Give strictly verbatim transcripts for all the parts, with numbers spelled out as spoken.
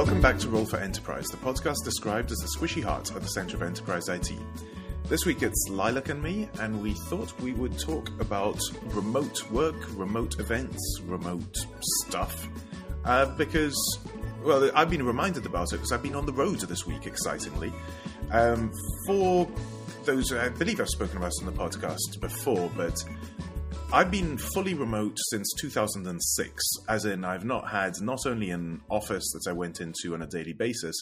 Welcome back to Roll for Enterprise, the podcast described as the squishy heart at the center of enterprise I T. This week it's Lilac and me, and we thought we would talk about remote work, remote events, remote stuff, uh, because, well, I've been reminded about it because I've been on the road this week, excitingly. Um, for those, I believe I've spoken about this on the podcast before, but I've been fully remote since two thousand six, as in I've not had not only an office that I went into on a daily basis,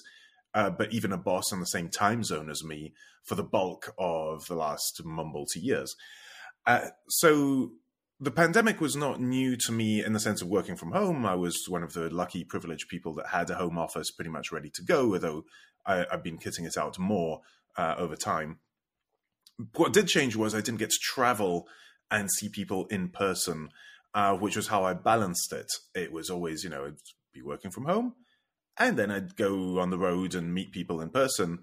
uh, but even a boss on the same time zone as me for the bulk of the last multi years. Uh, so the pandemic was not new to me in the sense of working from home. I was one of the lucky privileged people that had a home office pretty much ready to go, although I, I've been kitting it out more uh, over time. What did change was I didn't get to travel and see people in person, uh, which was how I balanced it. It was always, you know, I'd be working from home, and then I'd go on the road and meet people in person.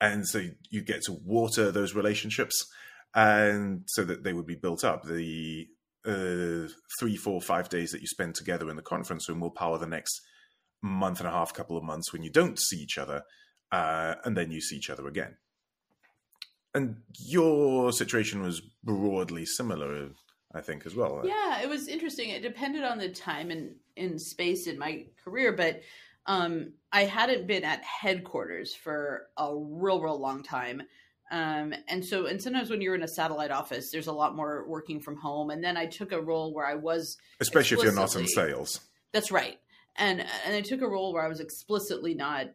And so you get to water those relationships, and so that they would be built up. The uh, three, four, five days that you spend together in the conference room will power the next month and a half, couple of months when you don't see each other, uh, and then you see each other again. And your situation was broadly similar, I think, as well. Yeah, it was interesting. It depended on the time and, and space in my career, but um, I hadn't been at headquarters for a real, real long time. Um, and so, and sometimes when you're in a satellite office, there's a lot more working from home. And then I took a role where I was, especially if you're not in sales. That's right. And and I took a role where I was explicitly not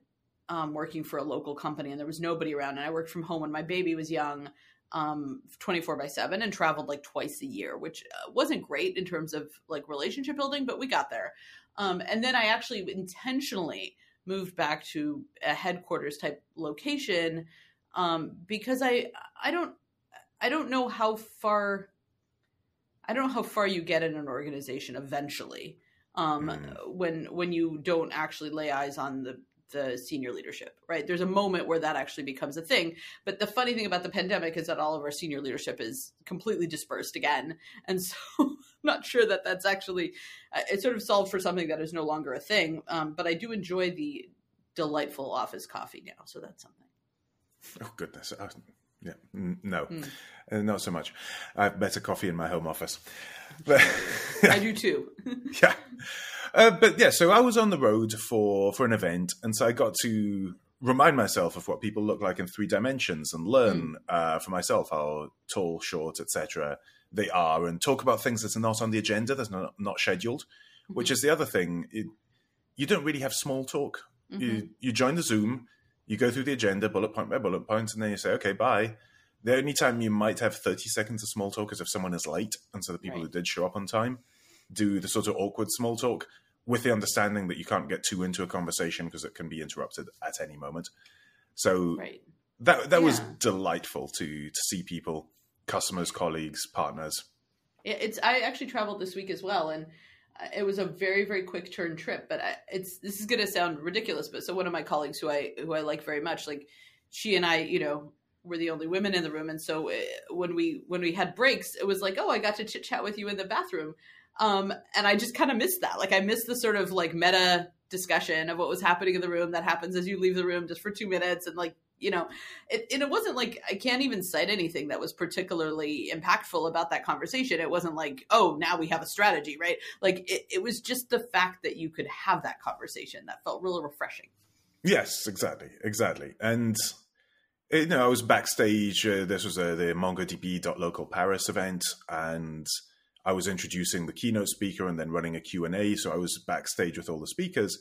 Um, working for a local company, and there was nobody around, and I worked from home when my baby was young, um, twenty-four by seven, and traveled like twice a year, which wasn't great in terms of like relationship building, but we got there. Um, and then I actually intentionally moved back to a headquarters type location, um, because I, I don't, I don't know how far, I don't know how far you get in an organization eventually, um, mm. when, when you don't actually lay eyes on the the senior leadership, right? There's a moment where that actually becomes a thing. But the funny thing about the pandemic is that all of our senior leadership is completely dispersed again. And so I'm not sure that that's actually, it sort of solved for something that is no longer a thing. Um, but I do enjoy the delightful office coffee now. So that's something. Oh, goodness. Uh, yeah, no, mm. uh, not so much. I have better coffee in my home office. But I do too. Yeah. Uh, but yeah, so I was on the road for, for an event, and so I got to remind myself of what people look like in three dimensions and learn mm. uh, for myself how tall, short, et cetera they are, and talk about things that are not on the agenda, that's not, not scheduled, mm-hmm. which is the other thing. It, you don't really have small talk. Mm-hmm. You, you join the Zoom, you go through the agenda, bullet point by bullet point, and then you say, okay, bye. The only time you might have thirty seconds of small talk is if someone is late, and so the people right. who did show up on time do the sort of awkward small talk, with the understanding that you can't get too into a conversation because it can be interrupted at any moment. So right. that that yeah. was delightful to to see people, customers, colleagues, partners. It's I actually traveled this week as well, and it was a very very quick turn trip. But I, it's this is going to sound ridiculous, but so one of my colleagues who I who I like very much, like she and I, you know, were the only women in the room, and so it, when we when we had breaks, it was like, oh, I got to chit chat with you in the bathroom. Um, and I just kind of missed that. Like I missed the sort of like meta discussion of what was happening in the room that happens as you leave the room just for two minutes. And like, you know, it, and it wasn't like, I can't even cite anything that was particularly impactful about that conversation. It wasn't like, oh, now we have a strategy, right? Like it, it was just the fact that you could have that conversation that felt really refreshing. Yes, exactly. Exactly. And you know, I was backstage, uh, this was uh, the MongoDB.local Paris event, and I was introducing the keynote speaker and then running a Q and A. So I was backstage with all the speakers,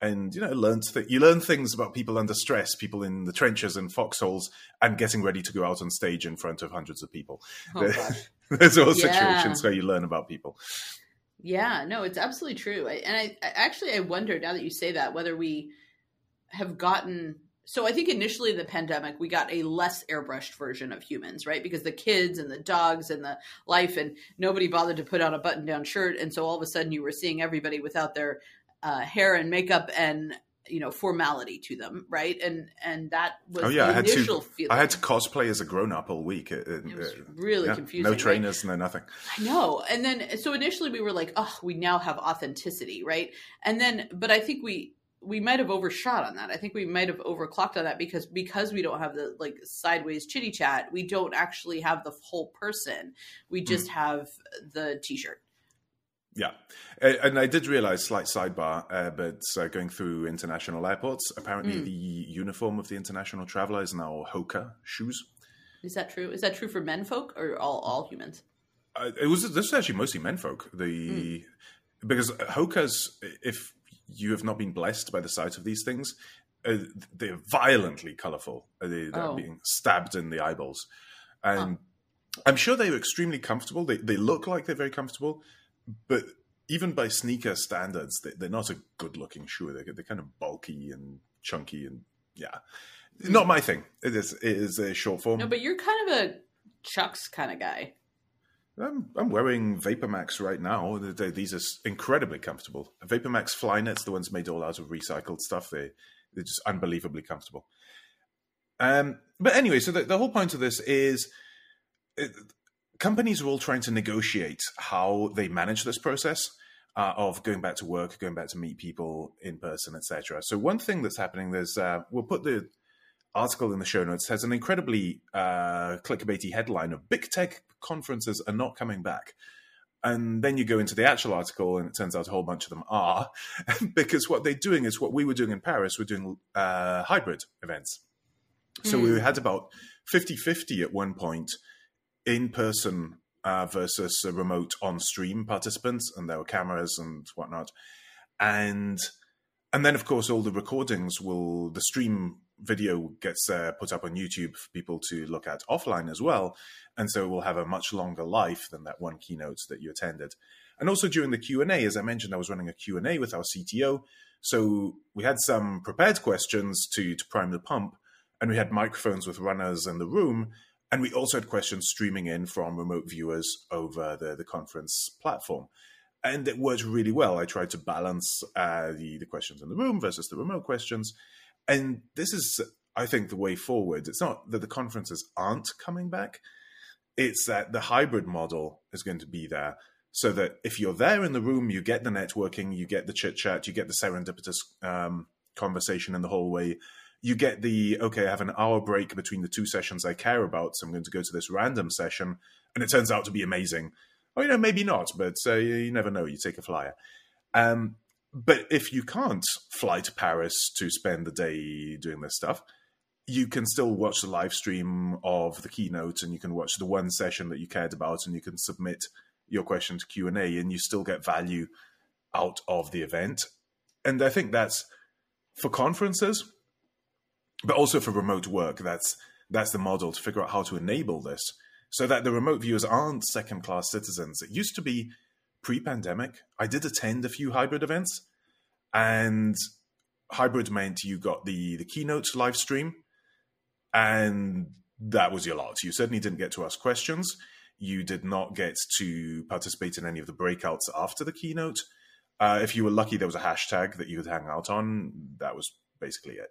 and, you know, learned that you learn things about people under stress, people in the trenches and foxholes, and getting ready to go out on stage in front of hundreds of people. Oh, there's all yeah. situations where you learn about people. Yeah, no, it's absolutely true. I, and I, I actually, I wonder now that you say that, whether we have gotten, so I think initially in the pandemic, we got a less airbrushed version of humans, right? Because the kids and the dogs and the life, and nobody bothered to put on a button down shirt. And so all of a sudden you were seeing everybody without their uh, hair and makeup and, you know, formality to them. Right. And, and that was oh, yeah. the I had initial to, feeling. I had to cosplay as a grown up all week. It, it, it was really yeah, confusing. No trainers, right? No nothing. I know. And then, so initially we were like, oh, we now have authenticity. Right. And then, but I think we, we might have overshot on that. I think we might have overclocked on that because because we don't have the like sideways chitty chat. We don't actually have the whole person. We just mm. have the T-shirt. Yeah, and I did realize, slight sidebar, uh, but uh, going through international airports, apparently mm. the uniform of the international traveler is now Hoka shoes. Is that true? Is that true for men folk or all all humans? Uh, it was this was actually mostly men folk. The mm. because Hoka's, if you have not been blessed by the sight of these things, uh, they're violently colorful. They, they're oh. being stabbed in the eyeballs. And huh. I'm sure they were extremely comfortable. They, they look like they're very comfortable, but even by sneaker standards, they, they're not a good-looking shoe. They're, they're kind of bulky and chunky and, yeah. Not my thing. It is, it is a short form. No, but you're kind of a Chucks kind of guy. I'm, I'm wearing VaporMax right now. They, these are incredibly comfortable. VaporMax Flyknits, the ones made all out of recycled stuff, they, they're just unbelievably comfortable. Um, but anyway, so the, the whole point of this is it, companies are all trying to negotiate how they manage this process uh, of going back to work, going back to meet people in person, et cetera. So one thing that's happening is uh, we'll put the article in the show notes, has an incredibly uh, clickbaity headline of big tech conferences are not coming back. And then you go into the actual article and it turns out a whole bunch of them are, because what they're doing is what we were doing in Paris, we're doing uh, hybrid events. So mm. we had about fifty-fifty at one point in-person uh, versus remote on-stream participants, and there were cameras and whatnot. And, and then, of course, all the recordings will, the stream video gets uh, put up on YouTube for people to look at offline as well. And so it will have a much longer life than that one keynote that you attended. And also during the Q and A, as I mentioned, I was running a Q and A with our C T O. So we had some prepared questions to, to prime the pump, and we had microphones with runners in the room. And we also had questions streaming in from remote viewers over the, the conference platform. And it worked really well. I tried to balance uh, the, the questions in the room versus the remote questions. And this is, I think, the way forward. It's not that the conferences aren't coming back. It's that the hybrid model is going to be there so that if you're there in the room, you get the networking, you get the chit-chat, you get the serendipitous um, conversation in the hallway. You get the, okay, I have an hour break between the two sessions I care about, so I'm going to go to this random session, and it turns out to be amazing. Or, you know, maybe not, but uh, you never know. You take a flyer. Um But if you can't fly to Paris to spend the day doing this stuff, you can still watch the live stream of the keynote, and you can watch the one session that you cared about, and you can submit your question to Q and A, and you still get value out of the event. And I think that's for conferences, but also for remote work. That's that's the model to figure out how to enable this so that the remote viewers aren't second-class citizens. It used to be pre-pandemic, I did attend a few hybrid events, and hybrid meant you got the, the keynote live stream, and that was your lot. You certainly didn't get to ask questions. You did not get to participate in any of the breakouts after the keynote. Uh, if you were lucky, there was a hashtag that you could hang out on. That was basically it.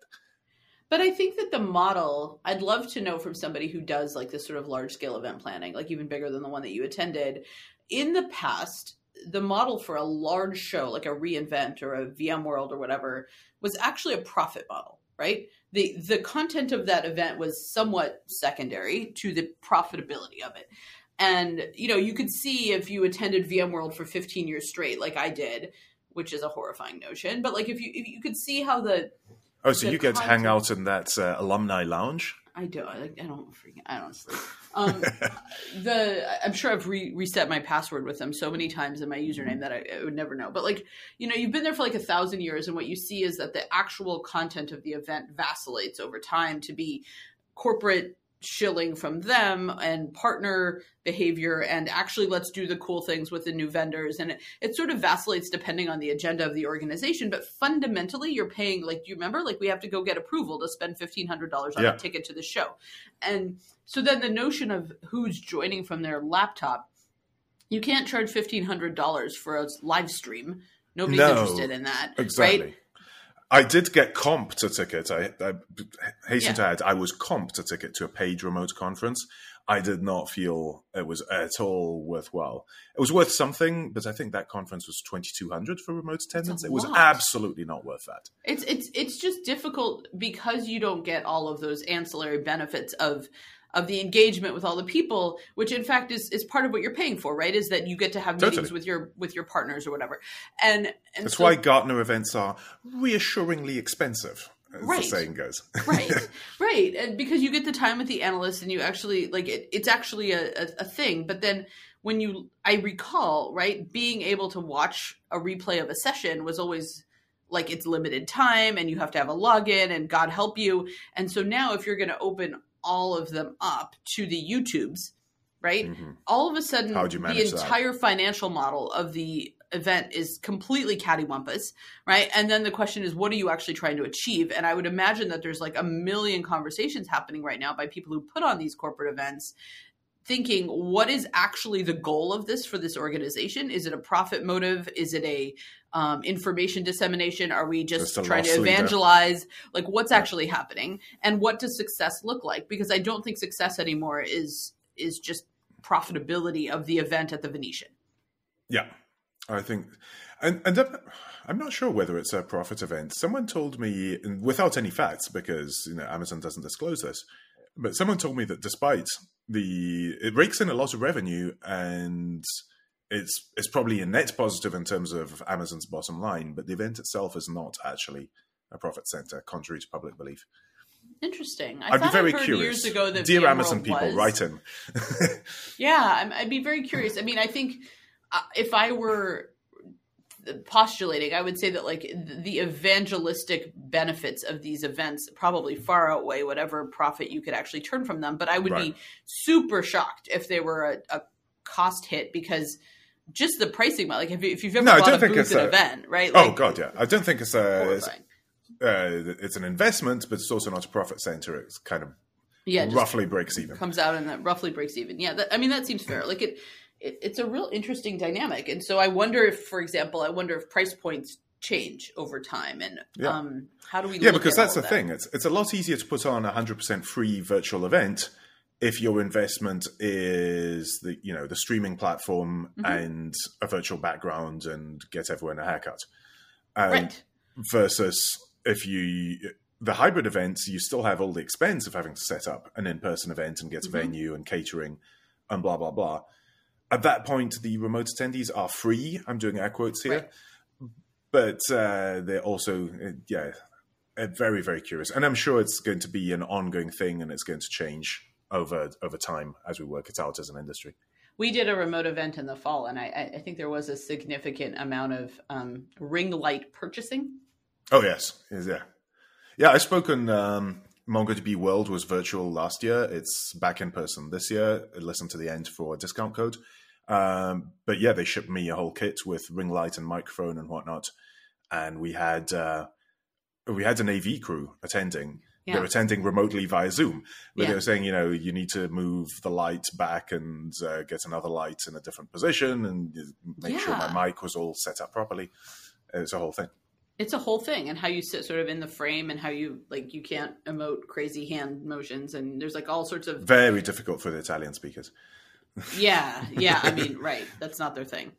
But I think that the model, I'd love to know from somebody who does like this sort of large-scale event planning, like even bigger than the one that you attended. In the past, the model for a large show, like a re:Invent or a VMworld or whatever, was actually a profit model, right? The the content of that event was somewhat secondary to the profitability of it. And, you know, you could see if you attended VMworld for fifteen years straight, like I did, which is a horrifying notion. But like if you if you could see how the... Oh, so you get content... to hang out in that uh, alumni lounge? I don't. I don't freaking. I don't sleep. Um, the I'm sure I've re- reset my password with them so many times in my username that I, I would never know. But like, you know, you've been there for like a thousand years, and what you see is that the actual content of the event vacillates over time to be corporate shilling from them and partner behavior, and actually let's do the cool things with the new vendors. And it, it sort of vacillates depending on the agenda of the organization. But fundamentally, you're paying, like, do you remember? Like, we have to go get approval to spend fifteen hundred dollars on yeah. a ticket to the show. And so then the notion of who's joining from their laptop, you can't charge fifteen hundred dollars for a live stream. Nobody's no, interested in that. Exactly. Right? I did get comped a ticket. I, I hasten yeah. to add, I was comped a ticket to a paid remote conference. I did not feel it was at all worthwhile. It was worth something, but I think that conference was twenty-two hundred for remote attendance. It was absolutely not worth that. It's it's it's just difficult because you don't get all of those ancillary benefits of of the engagement with all the people, which in fact is is part of what you're paying for, right? Is that you get to have meetings totally. with your with your partners or whatever. And, and that's so- why Gartner events are reassuringly expensive. As right. the saying goes. right. Right. And because you get the time with the analysts and you actually like it, it's actually a, a, a thing. But then when you, I recall, right, being able to watch a replay of a session was always like it's limited time and you have to have a login and God help you. And so now if you're going to open all of them up to the YouTubes, right, mm-hmm. all of a sudden the entire that? financial model of the event is completely cattywampus, right? And then the question is, what are you actually trying to achieve? And I would imagine that there's like a million conversations happening right now by people who put on these corporate events thinking, what is actually the goal of this for this organization? Is it a profit motive? Is it a um, information dissemination? Are we just trying to evangelize? Like what's yeah. actually happening? And what does success look like? Because I don't think success anymore is is just profitability of the event at the Venetian. Yeah. I think, and, and I'm not sure whether it's a profit event. Someone told me, and without any facts, because you know Amazon doesn't disclose this, but someone told me that despite the, it rakes in a lot of revenue, and it's it's probably a net positive in terms of Amazon's bottom line, but the event itself is not actually a profit center, contrary to public belief. Interesting. I I'd be very I curious. Years ago that Dear Amazon people, was. write in. yeah, I'm, I'd be very curious. I mean, I think... If I were postulating, I would say that like the evangelistic benefits of these events probably far outweigh whatever profit you could actually turn from them. But I would right. be super shocked if they were a, a cost hit because just the pricing, like if, if you've ever no, bought a booth at an event, right? Like, oh God, yeah. I don't think it's a it's, uh, it's an investment, but it's also not a profit center. It's kind of yeah, roughly breaks even. Comes out and that roughly breaks even. Yeah, that, I mean that seems fair. Like it. It's a real interesting dynamic. And so I wonder if, for example, I wonder if price points change over time and yeah. um, how do we yeah, look at Yeah, because that's the that? thing. It's it's a lot easier to put on a one hundred percent free virtual event if your investment is the you know the streaming platform mm-hmm. and a virtual background and get everyone a haircut. Um, right. Versus if you... The hybrid events, you still have all the expense of having to set up an in-person event and get a mm-hmm. venue and catering and blah, blah, blah. At that point, the remote attendees are free. I'm doing air quotes here. Right. But uh, they're also, yeah, very, very curious. And I'm sure it's going to be an ongoing thing and it's going to change over over time as we work it out as an industry. We did a remote event in the fall, and I, I think there was a significant amount of um, ring light purchasing. Oh, yes. Yeah, yeah I spoke on um, MongoDB World was virtual last year. It's back in person this year. Listen to the end for a discount code. Um, but yeah, they shipped me a whole kit with ring light and microphone and whatnot. And we had, uh, we had an A V crew attending. Yeah. They were attending remotely via Zoom, but yeah. they were saying, you know, you need to move the light back and uh, get another light in a different position and make yeah. sure my mic was all set up properly. It's a whole thing. It's a whole thing, and how you sit sort of in the frame and how you like you can't emote crazy hand motions. And there's like all sorts of very difficult for the Italian speakers. yeah. Yeah. I mean, right. That's not their thing.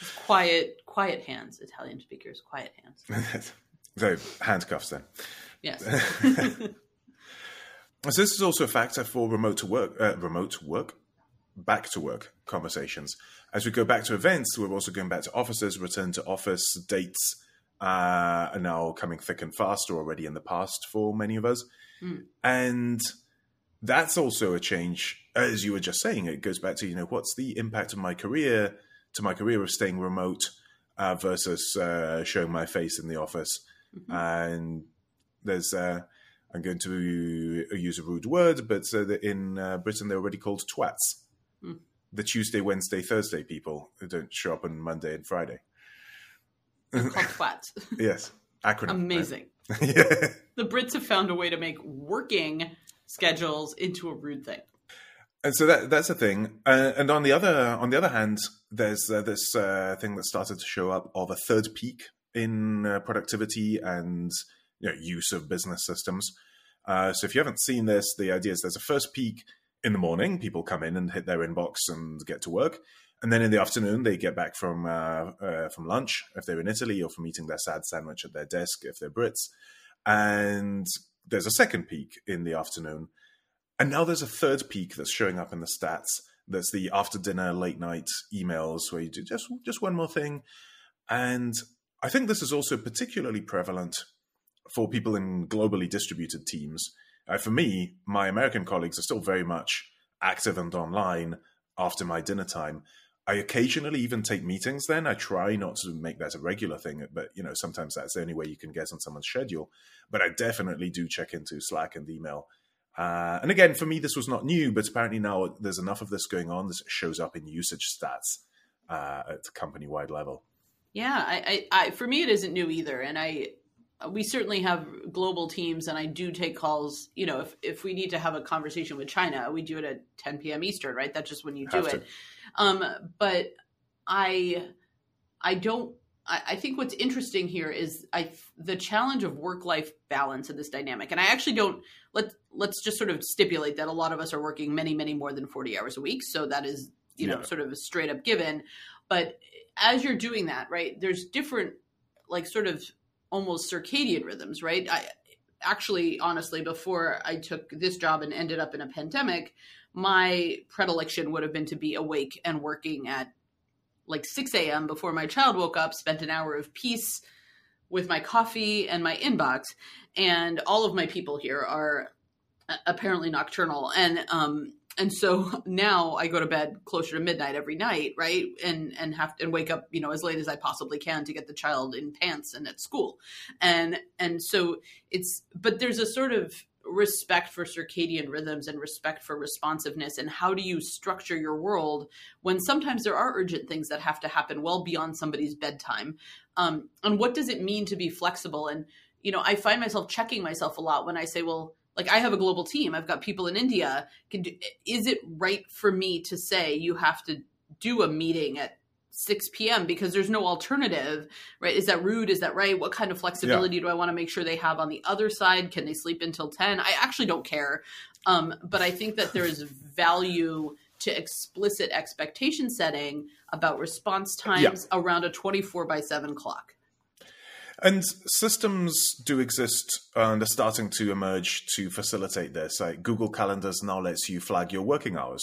It's quiet, quiet hands, Italian speakers, quiet hands. So handcuffs then. Yes. So this is also a factor for remote to work, uh, remote work, back to work conversations. As we go back to events, we're also going back to offices, return to office dates uh, are now coming thick and fast or already in the past for many of us. Mm. And that's also a change. As you were just saying, it goes back to, you know, what's the impact of my career to my career of staying remote uh, versus uh, showing my face in the office. Mm-hmm. And there's, uh, I'm going to use a rude word, but uh, in uh, Britain, they're already called twats. Mm. The Tuesday, Wednesday, Thursday people who don't show up on Monday and Friday. They're called twats. Yes. Acronym. Amazing. Right? yeah. The Brits have found a way to make working schedules into a rude thing. And so that that's a thing. Uh, and on the other on the other hand, there's uh, this uh, thing that started to show up of a third peak in uh, productivity and you know, use of business systems. Uh, so if you haven't seen this, the idea is there's a first peak in the morning, people come in and hit their inbox and get to work. And then in the afternoon, they get back from uh, uh, from lunch, if they're in Italy, or from eating their sad sandwich at their desk, if they're Brits. And there's a second peak in the afternoon. And now there's a third peak that's showing up in the stats. That's the after-dinner, late-night emails where you do just, just one more thing. And I think this is also particularly prevalent for people in globally distributed teams. Uh, for me, my American colleagues are still very much active and online after my dinner time. I occasionally even take meetings then. I try not to make that a regular thing, but you know, sometimes that's the only way you can get on someone's schedule. But I definitely do check into Slack and email. Uh, and again, for me, this was not new, but apparently now there's enough of this going on that it shows up in usage stats uh, at the company-wide level. Yeah, I, I, I, for me, it isn't new either. And I, we certainly have global teams, and I do take calls. You know, if, if we need to have a conversation with China, we do it at ten p.m. Eastern, right? That's just when you do have it. Um, but I, I don't. I think what's interesting here is I, the challenge of work-life balance in this dynamic. And I actually don't, let, let's just sort of stipulate that a lot of us are working many, many more than forty hours a week. So that is, you yeah. know, sort of a straight up given. But as you're doing that, right, there's different, like sort of almost circadian rhythms, right? I actually, honestly, before I took this job and ended up in a pandemic, my predilection would have been to be awake and working at like six a.m. before my child woke up, spent an hour of peace with my coffee and my inbox. And all of my people here are apparently nocturnal. And um, and so now I go to bed closer to midnight every night, right? And and have and wake up, you know, as late as I possibly can to get the child in pants and at school. And and so it's, but there's a sort of respect for circadian rhythms and respect for responsiveness, and how do you structure your world when sometimes there are urgent things that have to happen well beyond somebody's bedtime, um, and what does it mean to be flexible? And you know, I find myself checking myself a lot when I say, well, like I have a global team, I've got people in India. Can do, is it right for me to say you have to do a meeting at six p.m. because there's no alternative, right? Is that rude? Is that right? What kind of flexibility yeah. do I want to make sure they have on the other side? Can they sleep until ten? I actually don't care. Um, but I think that there is value to explicit expectation setting about response times yeah. around a twenty-four by seven clock. And systems do exist and are starting to emerge to facilitate this. Like Google Calendars now lets you flag your working hours.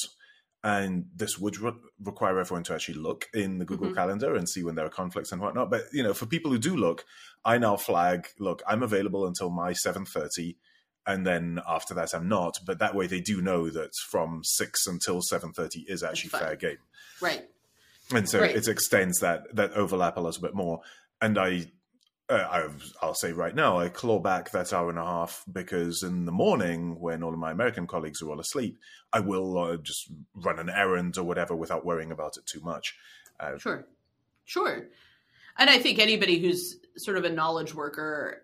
And this would re- require everyone to actually look in the Google mm-hmm. Calendar and see when there are conflicts and whatnot. But, you know, for people who do look, I now flag, look, I'm available until my seven thirty. And then after that, I'm not. But that way they do know that from six until seven thirty is actually fair game. Right. And so right. it extends that that overlap a little bit more. And I, uh, I'll say right now, I claw back that hour and a half because in the morning when all of my American colleagues are all asleep, I will uh, just run an errand or whatever without worrying about it too much. Uh, sure. Sure. And I think anybody who's sort of a knowledge worker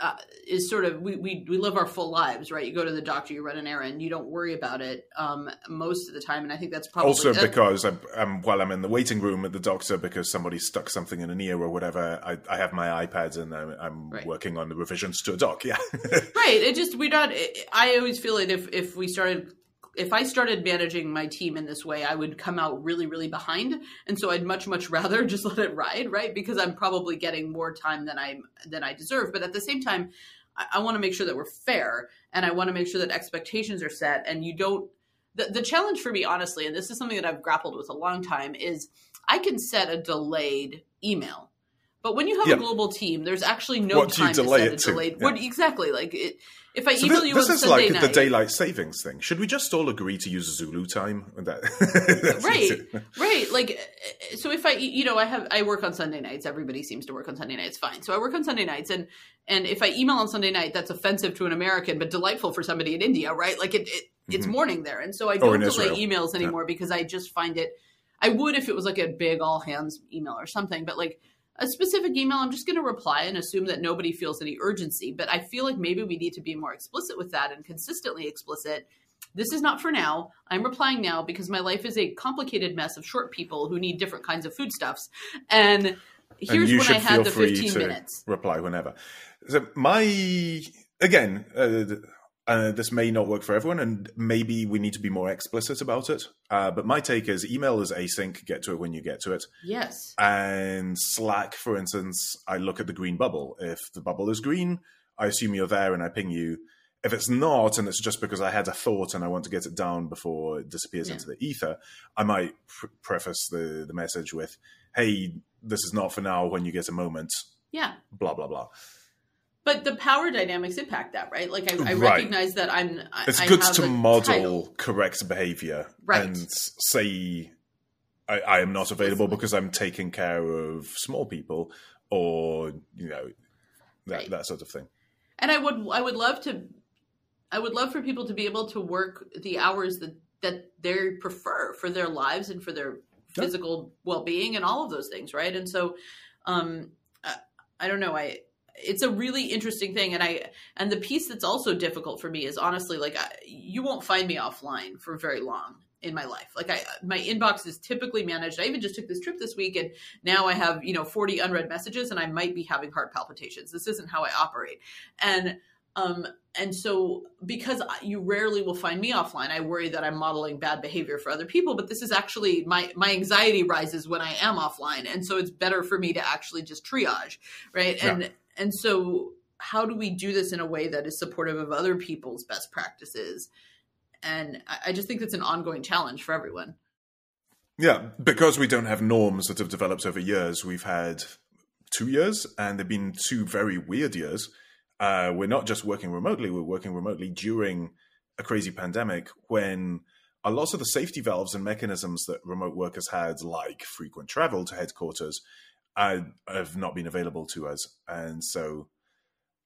uh, is sort of, we, we, we live our full lives, right? You go to the doctor, you run an errand, you don't worry about it um, most of the time. And I think that's probably also because I'm, I'm, while I'm in the waiting room at the doctor, because somebody stuck something in an ear or whatever, I, I have my iPad and I'm, I'm right. working on the revisions to a doc. Yeah. Right. It just, we don't, I always feel like if, if we started, if I started managing my team in this way, I would come out really, really behind. And so I'd much, much rather just let it ride, right? Because I'm probably getting more time than I than I deserve. But at the same time, I, I want to make sure that we're fair, and I want to make sure that expectations are set. And you don't, the, the challenge for me, honestly, and this is something that I've grappled with a long time, is I can set a delayed email. But when you have yeah. a global team, there's actually no what time to set a delayed. Yeah. What exactly? Like it, if I so email this, you this on Sunday night, this is like the daylight savings thing. Should we just all agree to use Zulu time? That, right, right. Like so, if I, you know, I have I work on Sunday nights. Everybody seems to work on Sunday nights. Fine. So I work on Sunday nights, and and if I email on Sunday night, that's offensive to an American, but delightful for somebody in India, right? Like it, it it's mm-hmm. morning there, and so I don't delay Israel. emails anymore yeah. because I just find it. I would if it was like a big all hands email or something, but like. A specific email, I'm just going to reply and assume that nobody feels any urgency. But I feel like maybe we need to be more explicit with that and consistently explicit. This is not for now. I'm replying now because my life is a complicated mess of short people who need different kinds of foodstuffs. And here's and when I had the fifteen minutes. Reply whenever. So my, again, uh, Uh, this may not work for everyone, and maybe we need to be more explicit about it. Uh, but my take is email is async. Get to it when you get to it. Yes. And Slack, for instance, I look at the green bubble. If the bubble is green, I assume you're there and I ping you. If it's not, and it's just because I had a thought and I want to get it down before it disappears yeah. into the ether, I might pr- preface the, the message with, hey, this is not for now, when you get a moment. Yeah. Blah, blah, blah. But the power dynamics impact that, right? Like, I, I right. recognize that I'm... I, it's good to model title. correct behavior right. and say, I, I am not available because I'm taking care of small people, or, you know, that right. that sort of thing. And I would I would love to... I would love for people to be able to work the hours that, that they prefer for their lives and for their yep. physical well-being and all of those things, right? And so, um, I, I don't know, I... it's a really interesting thing. And I, and the piece that's also difficult for me is honestly, like I, you won't find me offline for very long in my life. Like I, my inbox is typically managed. I even just took this trip this week and now I have, you know, forty unread messages and I might be having heart palpitations. This isn't how I operate. And, um, and so because you rarely will find me offline, I worry that I'm modeling bad behavior for other people, but this is actually my, my anxiety rises when I am offline. And so it's better for me to actually just triage. Right. Yeah. And, And so how do we do this in a way that is supportive of other people's best practices? And I just think that's an ongoing challenge for everyone. Yeah, because we don't have norms that have developed over years. We've had two years and they've been two very weird years. Uh, we're not just working remotely. We're working remotely during a crazy pandemic when a lot of the safety valves and mechanisms that remote workers had, like frequent travel to headquarters, I have not been available to us. And so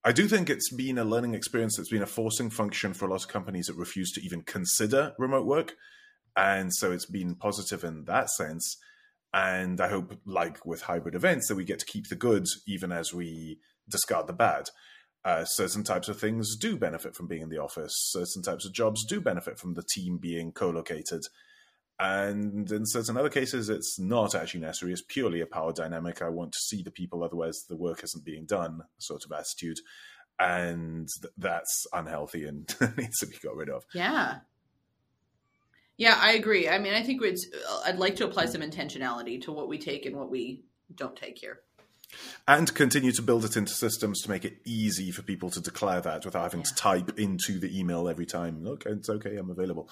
I do think it's been a learning experience that's been a forcing function for a lot of companies that refuse to even consider remote work. And so it's been positive in that sense. And I hope, like with hybrid events, that we get to keep the good even as we discard the bad. Uh, certain types of things do benefit from being in the office. Certain types of jobs do benefit from the team being co-located. And in certain other cases, it's not actually necessary. It's purely a power dynamic. I want to see the people, otherwise the work isn't being done sort of attitude. And th- that's unhealthy and needs to be got rid of. Yeah. Yeah, I agree. I mean, I think it's, I'd like to apply some intentionality to what we take and what we don't take here. And continue to build it into systems to make it easy for people to declare that without having yeah. to type into the email every time. Look, it's okay, I'm available.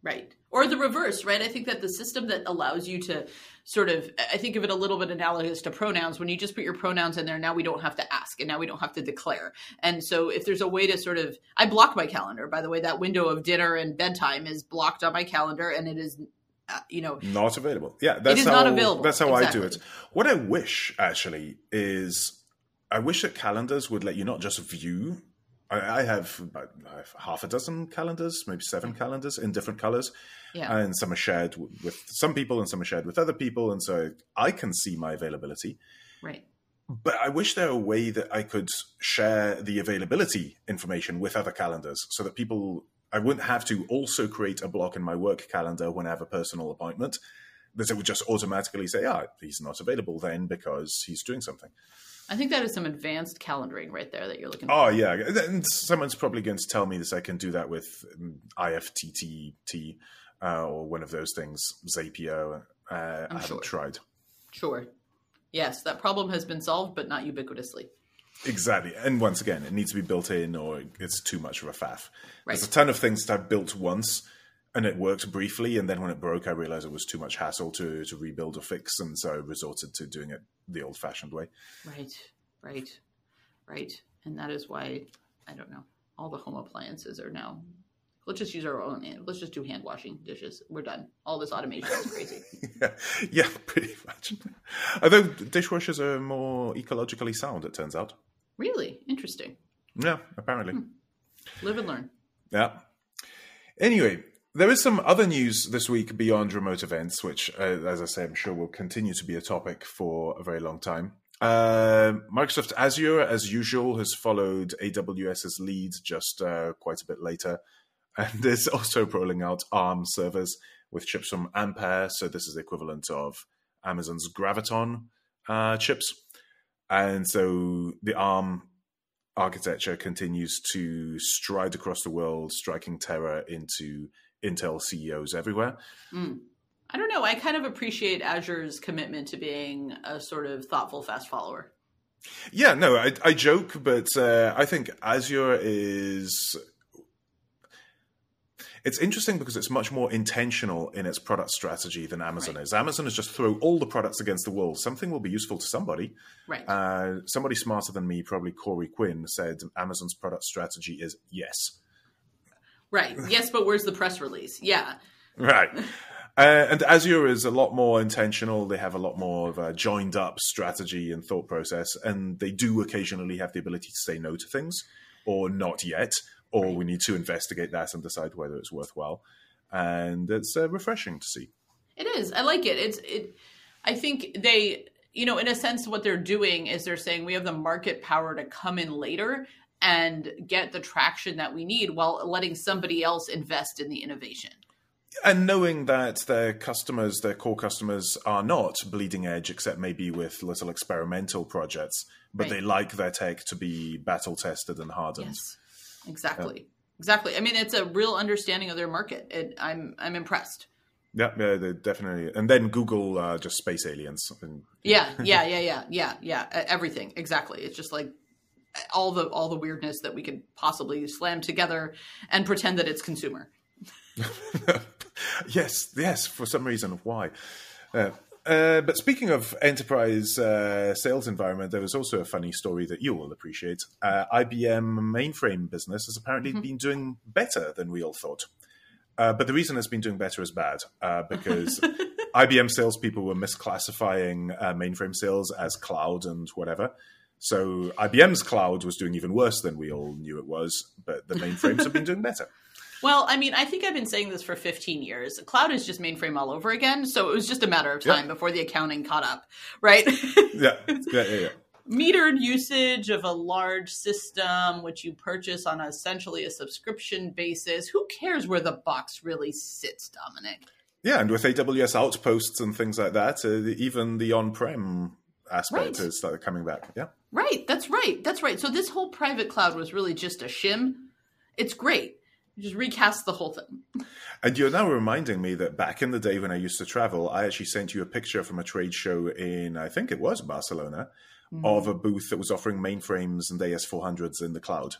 Right. Or the reverse, right? I think that the system that allows you to sort of, I think of it a little bit analogous to pronouns. When you just put your pronouns in there, now we don't have to ask and now we don't have to declare. And so if there's a way to sort of, I block my calendar, by the way, that window of dinner and bedtime is blocked on my calendar and it is, you know. Not available. Yeah, that's it is how, not available. That's how exactly. I do it. What I wish actually is, I wish that calendars would let you not just view. I have half a dozen calendars, maybe seven calendars in different colors. Yeah. And some are shared with some people and some are shared with other people. And so I can see my availability. Right. But I wish there were a way that I could share the availability information with other calendars so that people, I wouldn't have to also create a block in my work calendar when I have a personal appointment, that it would just automatically say, ah, he's not available then because he's doing something. I think that is some advanced calendaring right there that you're looking for. Oh, yeah. And someone's probably going to tell me this. I can do that with I F T T T uh, or one of those things, Zapier. Uh, I haven't sure. tried. Sure. Yes, that problem has been solved, but not ubiquitously. Exactly. And once again, it needs to be built in or it's too much of a faff. Right. There's a ton of things that I've built once and it worked briefly. And then when it broke, I realized it was too much hassle to, to rebuild or fix. And so I resorted to doing it the old fashioned way. Right, right, right. And that is why, I don't know, all the home appliances are now, let's just use our own, let's just do hand washing dishes. We're done. All this automation is crazy. yeah, yeah, pretty much. Although dishwashers are more ecologically sound, it turns out. Really? Interesting. Yeah, apparently. Hmm. Live and learn. Yeah. Anyway. There is some other news this week beyond remote events, which, uh, as I say, I'm sure will continue to be a topic for a very long time. Uh, Microsoft Azure, as usual, has followed A W S's lead just uh, quite a bit later, and is also rolling out ARM servers with chips from Ampere. So this is the equivalent of Amazon's Graviton uh, chips. And so the ARM architecture continues to stride across the world, striking terror into Intel C E Os everywhere. Mm. I don't know. I kind of appreciate Azure's commitment to being a sort of thoughtful fast follower. Yeah, no, I, I joke, but uh, I think Azure is... It's interesting because it's much more intentional in its product strategy than Amazon right. is. Amazon is just throw all the products against the wall. Something will be useful to somebody. Right. Uh, somebody smarter than me, probably Corey Quinn, said Amazon's product strategy is yes. Right. Yes, but where's the press release? Yeah. Right. Uh, and Azure is a lot more intentional. They have a lot more of a joined up strategy and thought process. And they do occasionally have the ability to say no to things or not yet. Or right. we need to investigate that and decide whether it's worthwhile. And it's uh, refreshing to see. It is. I like it. It's. It. I think they, you know, in a sense, what they're doing is they're saying we have the market power to come in later and get the traction that we need while letting somebody else invest in the innovation. And knowing that their customers, their core customers, are not bleeding edge, except maybe with little experimental projects, but right. they like their tech to be battle tested and hardened. Yes. Exactly. Yeah. Exactly. I mean, it's a real understanding of their market. It, I'm I'm impressed. Yeah, yeah, definitely. And then Google uh, just space aliens. And, yeah. yeah, yeah, yeah, yeah, yeah, yeah. Everything. Exactly. It's just like all the all the weirdness that we could possibly slam together and pretend that it's consumer. yes, yes. For some reason, why? Uh, Uh, but speaking of enterprise uh, sales environment, there was also a funny story that you will appreciate. Uh, I B M mainframe business has apparently mm-hmm. been doing better than we all thought. Uh, but the reason it's been doing better is bad, uh, because I B M salespeople were misclassifying uh, mainframe sales as cloud and whatever. So I B M's cloud was doing even worse than we all knew it was, but the mainframes have been doing better. Well, I mean, I think I've been saying this for fifteen years. Cloud is just mainframe all over again. So it was just a matter of time yeah. before the accounting caught up, right? yeah. yeah, yeah, yeah. Metered usage of a large system, which you purchase on essentially a subscription basis. Who cares where the box really sits, Dominic? Yeah, and with A W S Outposts and things like that, uh, even the on-prem aspect has right. started coming back. Yeah, right. That's right. That's right. So this whole private cloud was really just a shim. It's great. Just recast the whole thing. And you're now reminding me that back in the day when I used to travel, I actually sent you a picture from a trade show in, I think it was Barcelona, mm-hmm. of a booth that was offering mainframes and A S four hundreds in the cloud.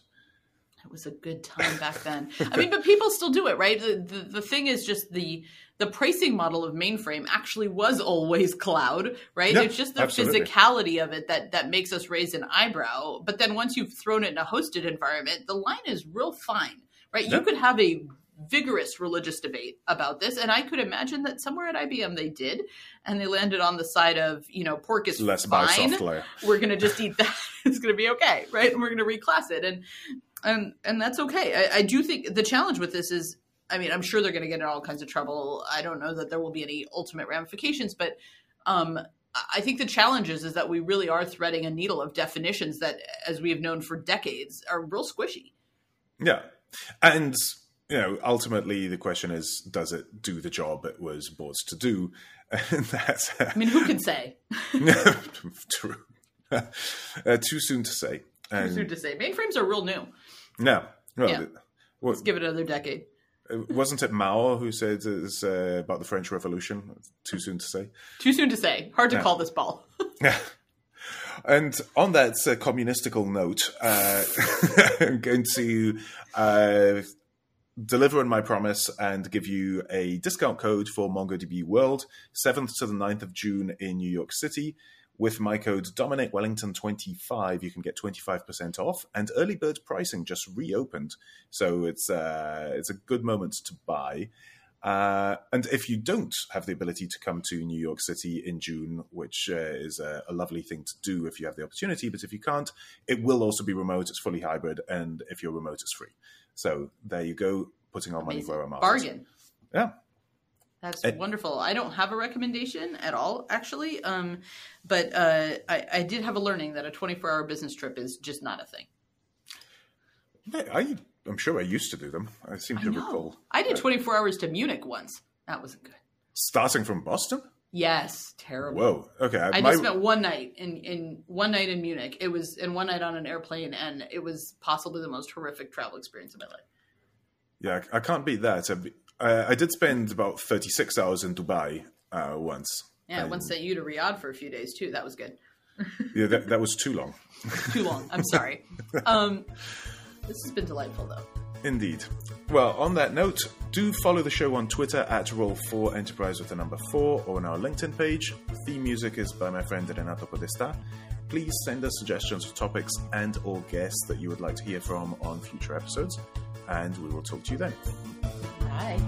It was a good time back then. I mean, but people still do it, right? The, the, the thing is just the the pricing model of mainframe actually was always cloud, right? Yep, it's just the absolutely. physicality of it that, that makes us raise an eyebrow. But then once you've thrown it in a hosted environment, the line is real fine. Right, you yep. could have a vigorous religious debate about this, and I could imagine that somewhere at I B M they did, and they landed on the side of, you know, pork is Let's fine. We're going to just eat that; it's going to be okay, right? And we're going to reclass it, and and and that's okay. I, I do think the challenge with this is, I mean, I'm sure they're going to get in all kinds of trouble. I don't know that there will be any ultimate ramifications, but um, I think the challenge is is that we really are threading a needle of definitions that, as we have known for decades, are real squishy. Yeah. And, you know, ultimately the question is, does it do the job it was bought to do? And that's, uh, I mean, who can say? True. Uh, too soon to say. Um, too soon to say. Mainframes are real new. No. Well, yeah. Well, let's give it another decade. Wasn't it Mao who said it was, uh, about the French Revolution? Too soon to say. Too soon to say. Hard to no. call this ball. Yeah. And on that uh, communistical note, uh, I'm going to uh, deliver on my promise and give you a discount code for MongoDB World, seventh to the ninth of June in New York City. With my code Dominic Wellington twenty-five, you can get twenty-five percent off. And early bird pricing just reopened. So it's, uh, it's a good moment to buy. Uh, and if you don't have the ability to come to New York City in June, which uh, is a, a lovely thing to do if you have the opportunity, but if you can't, it will also be remote. It's fully hybrid. And if you're remote, it's free. So there you go, putting our Amazing. money where our mouth is. Bargain. Yeah. That's it, wonderful. I don't have a recommendation at all, actually. Um, but uh, I, I did have a learning that a twenty-four hour business trip is just not a thing. Yeah, I I'm sure I used to do them. I seem I to know. recall. I did twenty-four hours to Munich once. That wasn't good. Starting from Boston? Yes, terrible. Whoa. Okay. I my... just spent one night in, in one night in Munich. It was and one night on an airplane, and it was possibly the most horrific travel experience of my life. Yeah, I can't beat that. I, I did spend about thirty-six hours in Dubai uh, once. Yeah, and... once sent you to Riyadh for a few days too. That was good. Yeah, that, that was too long. Too long. I'm sorry. Um, this has been delightful, though. Indeed. Well, on that note, do follow the show on Twitter at Roll for Enterprise with the number four, or on our LinkedIn page. Theme music is by my friend Renato Podesta. Please send us suggestions for topics and or guests that you would like to hear from on future episodes, and we will talk to you then. Bye.